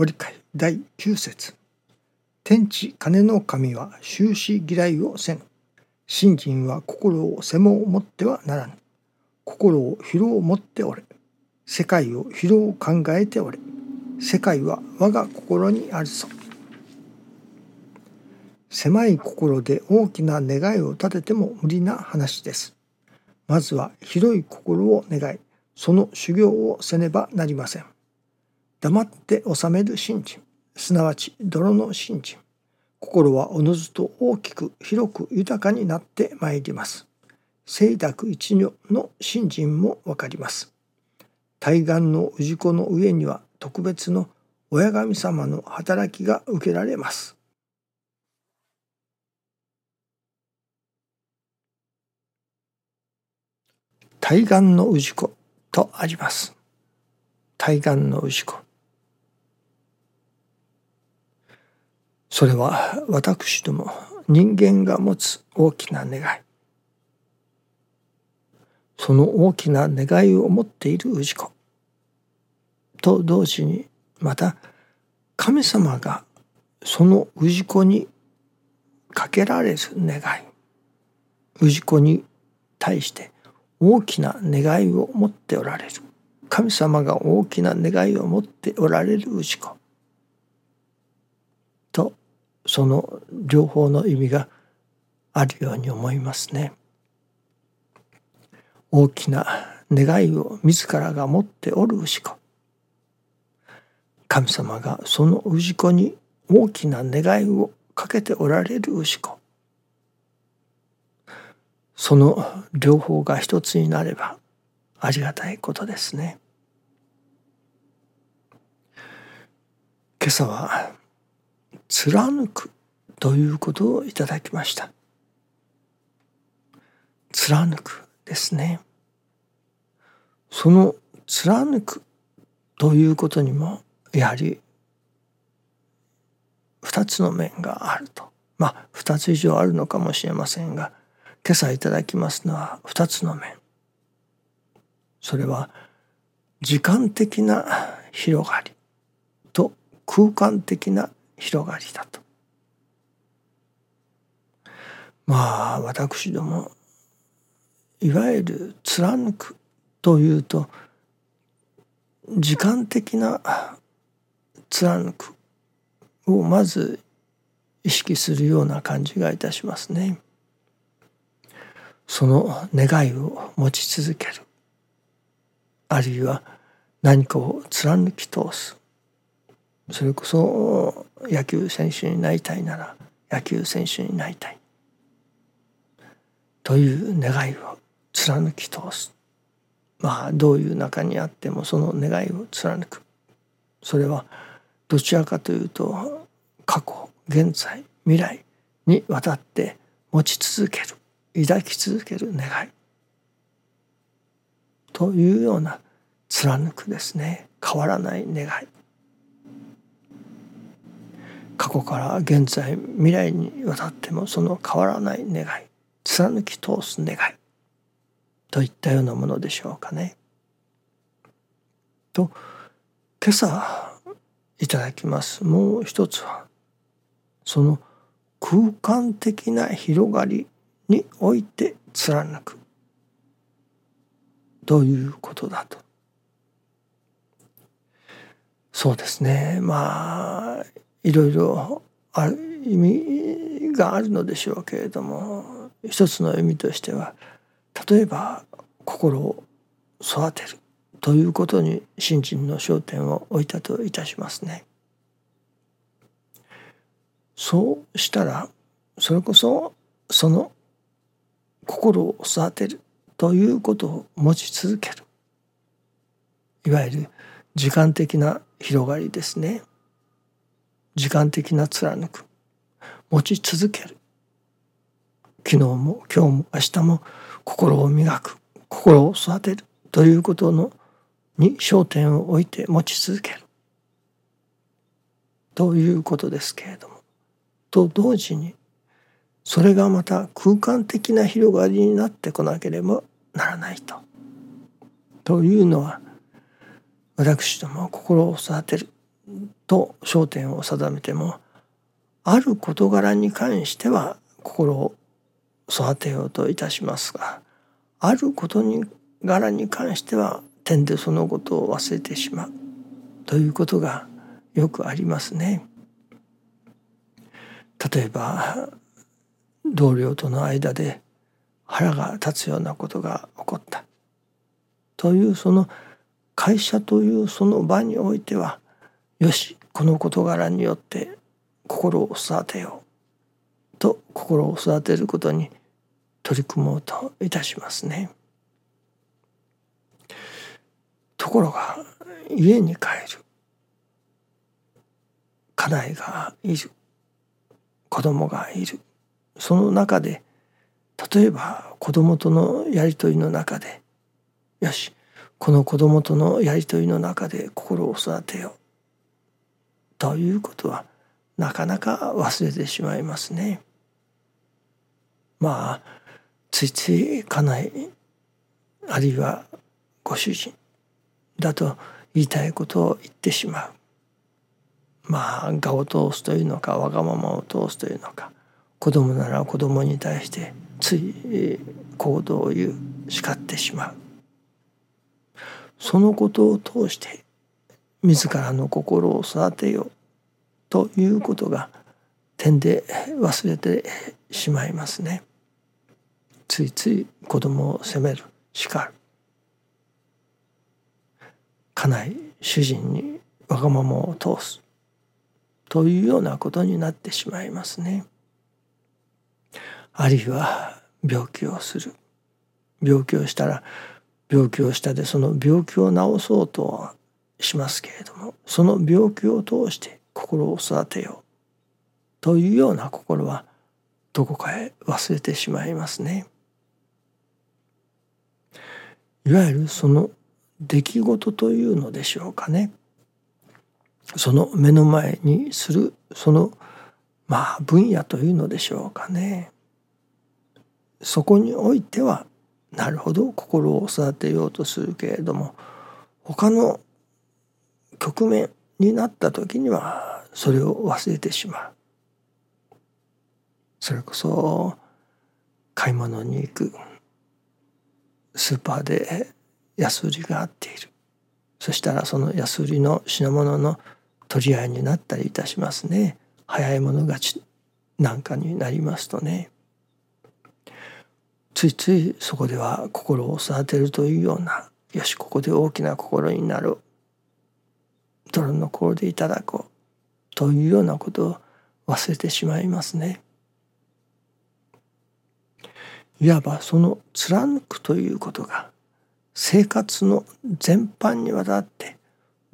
ご理解。第9節。天地金の神は終始嫌いをせぬ。信心は心を狭をもってはならぬ。心を広をもっておれ。世界を広を考えておれ。世界は我が心にあるぞ。狭い心で大きな願いを立てても無理な話です。まずは広い心を願い、その修行をせねばなりません。黙って治める信心、すなわち泥の信心。心はおのずと大きく広く豊かになってまいります。清濁一如の信心もわかります。対岸の氏子の上には特別の親神様の働きが受けられます。対岸の氏子とあります。対岸の氏子。それは私ども人間が持つ大きな願い。その大きな願いを持っている氏子と同時に、また神様がその氏子にかけられる願い、氏子に対して大きな願いを持っておられる。神様が大きな願いを持っておられる氏子と、その両方の意味があるように思いますね。大きな願いを自らが持っておる氏子、神様がその氏子に大きな願いをかけておられる氏子、その両方が一つになればありがたいことですね。今朝は貫くということをいただきました。貫くですね。その貫くということにもやはり2つの面があると、2つ以上あるのかもしれませんが、今朝いただきますのは2つの面。それは時間的な広がりと空間的な広がりだと。私どもいわゆる貫くというと、時間的な貫くをまず意識するような感じがいたしますね。その願いを持ち続ける、あるいは何かを貫き通す。それこそ野球選手になりたいなら野球選手になりたいという願いを貫き通す。どういう中にあってもその願いを貫く。それはどちらかというと過去、現在、未来にわたって持ち続ける、抱き続ける願いというような貫くですね。変わらない願い。過去から現在、未来にわたってもその変わらない願い、貫き通す願いといったようなものでしょうかね。と、今朝いただきますもう一つは、その空間的な広がりにおいて貫くということだと。そうですね。いろいろある意味があるのでしょうけれども、一つの意味としては、例えば心を育てるということに信心の焦点を置いたといたしますね。そうしたら、それこそその心を育てるということを持ち続ける、いわゆる時間的な広がりですね。時間的な貫く、持ち続ける。昨日も今日も明日も心を磨く、心を育てるということに焦点を置いて持ち続けるということですけれども、と同時にそれがまた空間的な広がりになってこなければならないと。というのは、私ども心を育てると焦点を定めても、ある事柄に関しては心を育てようといたしますが、ある事柄に関しては点でそのことを忘れてしまうということがよくありますね。例えば同僚との間で腹が立つようなことが起こったという、その会社というその場においては、よし、この事柄によって心を育てようと、心を育てることに取り組もうといたしますね。ところが家に帰る、家内がいる、子供がいる、その中で例えば子供とのやり取りの中で、よし、この子供とのやり取りの中で心を育てようということはなかなか忘れてしまいますね。ついつい家内あるいはご主人だと言いたいことを言ってしまう。我を通すというのか、わがままを通すというのか、子供なら子供に対してつい行動を言う、叱ってしまう。そのことを通して自らの心を育てようということが点で忘れてしまいますね。ついつい子供を責める、叱る、家内主人にわがままを通すというようなことになってしまいますね。あるいは病気をする、病気をしたら病気をしたで、その病気を治そうとはしますけれども、その病気を通して心を育てようというような心はどこかへ忘れてしまいますね。いわゆるその出来事というのでしょうかね、その目の前にする、その分野というのでしょうかね、そこにおいてはなるほど心を育てようとするけれども、他の局面になった時にはそれを忘れてしまう。それこそ買い物に行く、スーパーで安売りがあっている、そしたらその安売りの品物の取り合いになったりいたしますね。早い者勝ちなんかになりますとね、ついついそこでは心を育てるというような、よし、ここで大きな心になろう、泥の心でいただこうというようなことを忘れてしまいますね。いわばその貫くということが、生活の全般にわたって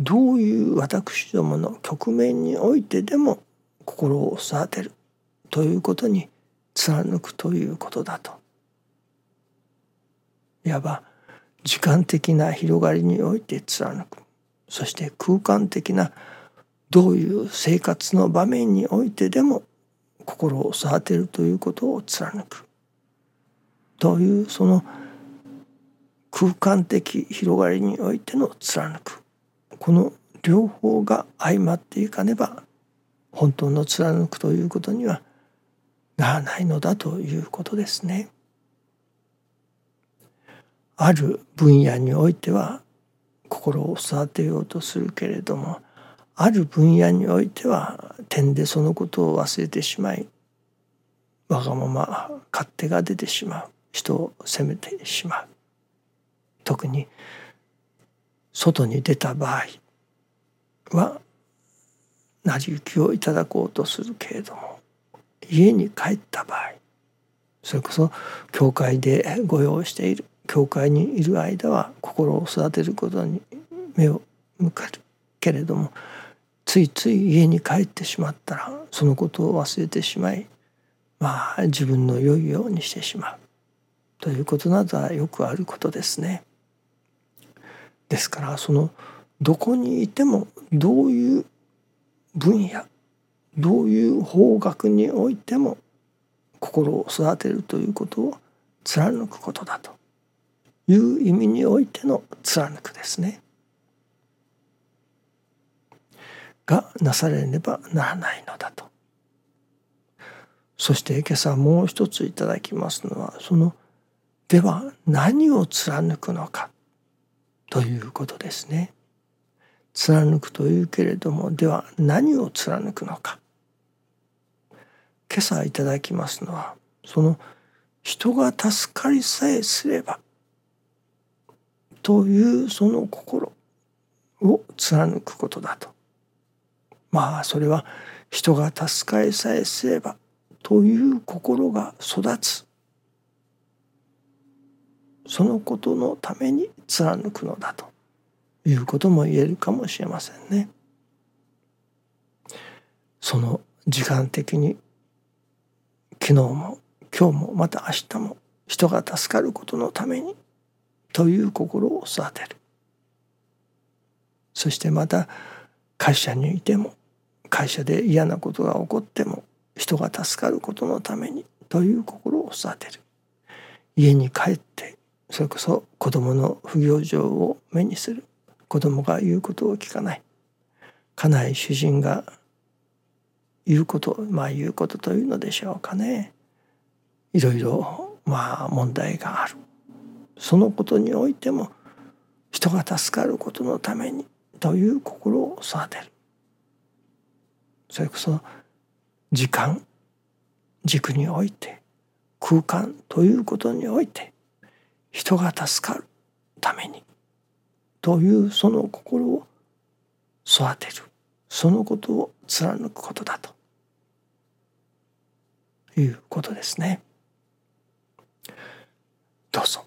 どういう私どもの局面においてでも心を育てるということに貫くということだと。いわば時間的な広がりにおいて貫く、そして空間的などういう生活の場面においてでも心を育てるということを貫くという、その空間的広がりにおいての貫く、この両方が相まっていかねば本当の貫くということにはならないのだということですね。ある分野においては心を育てようとするけれども、ある分野においては点でそのことを忘れてしまい、わがまま勝手が出てしまう、人を責めてしまう。特に外に出た場合は成り行きをいただこうとするけれども、家に帰った場合、それこそ教会で御用している、教会にいる間は心を育てることに目を向けるけれども、ついつい家に帰ってしまったらそのことを忘れてしまい、自分の良いようにしてしまうということなどはよくあることですね。ですから、そのどこにいてもどういう分野、どういう方角においても心を育てるということを貫くことだという意味においての貫くですね。がなされねばならないのだと。そして今朝もう一ついただきますのは、そのでは何を貫くのかということですね。貫くというけれども、では何を貫くのか。今朝いただきますのは、その人が助かりさえすればというその心を貫くことだと。まあそれは人が助かりさえすればという心が育つ、そのことのために貫くのだということも言えるかもしれませんね。その時間的に昨日も今日もまた明日も人が助かることのためにという心を育てる。そしてまた会社にいても、会社で嫌なことが起こっても人が助かることのためにという心を育てる。家に帰ってそれこそ子供の不行状を目にする。子供が言うことを聞かない、家内主人が言うこと、言うことというのでしょうかね、いろいろ問題がある。そのことにおいても人が助かることのためにという心を育てる。それこそ時間、軸において、空間ということにおいて、人が助かるためにというその心を育てる。そのことを貫くことだということですね。どうぞ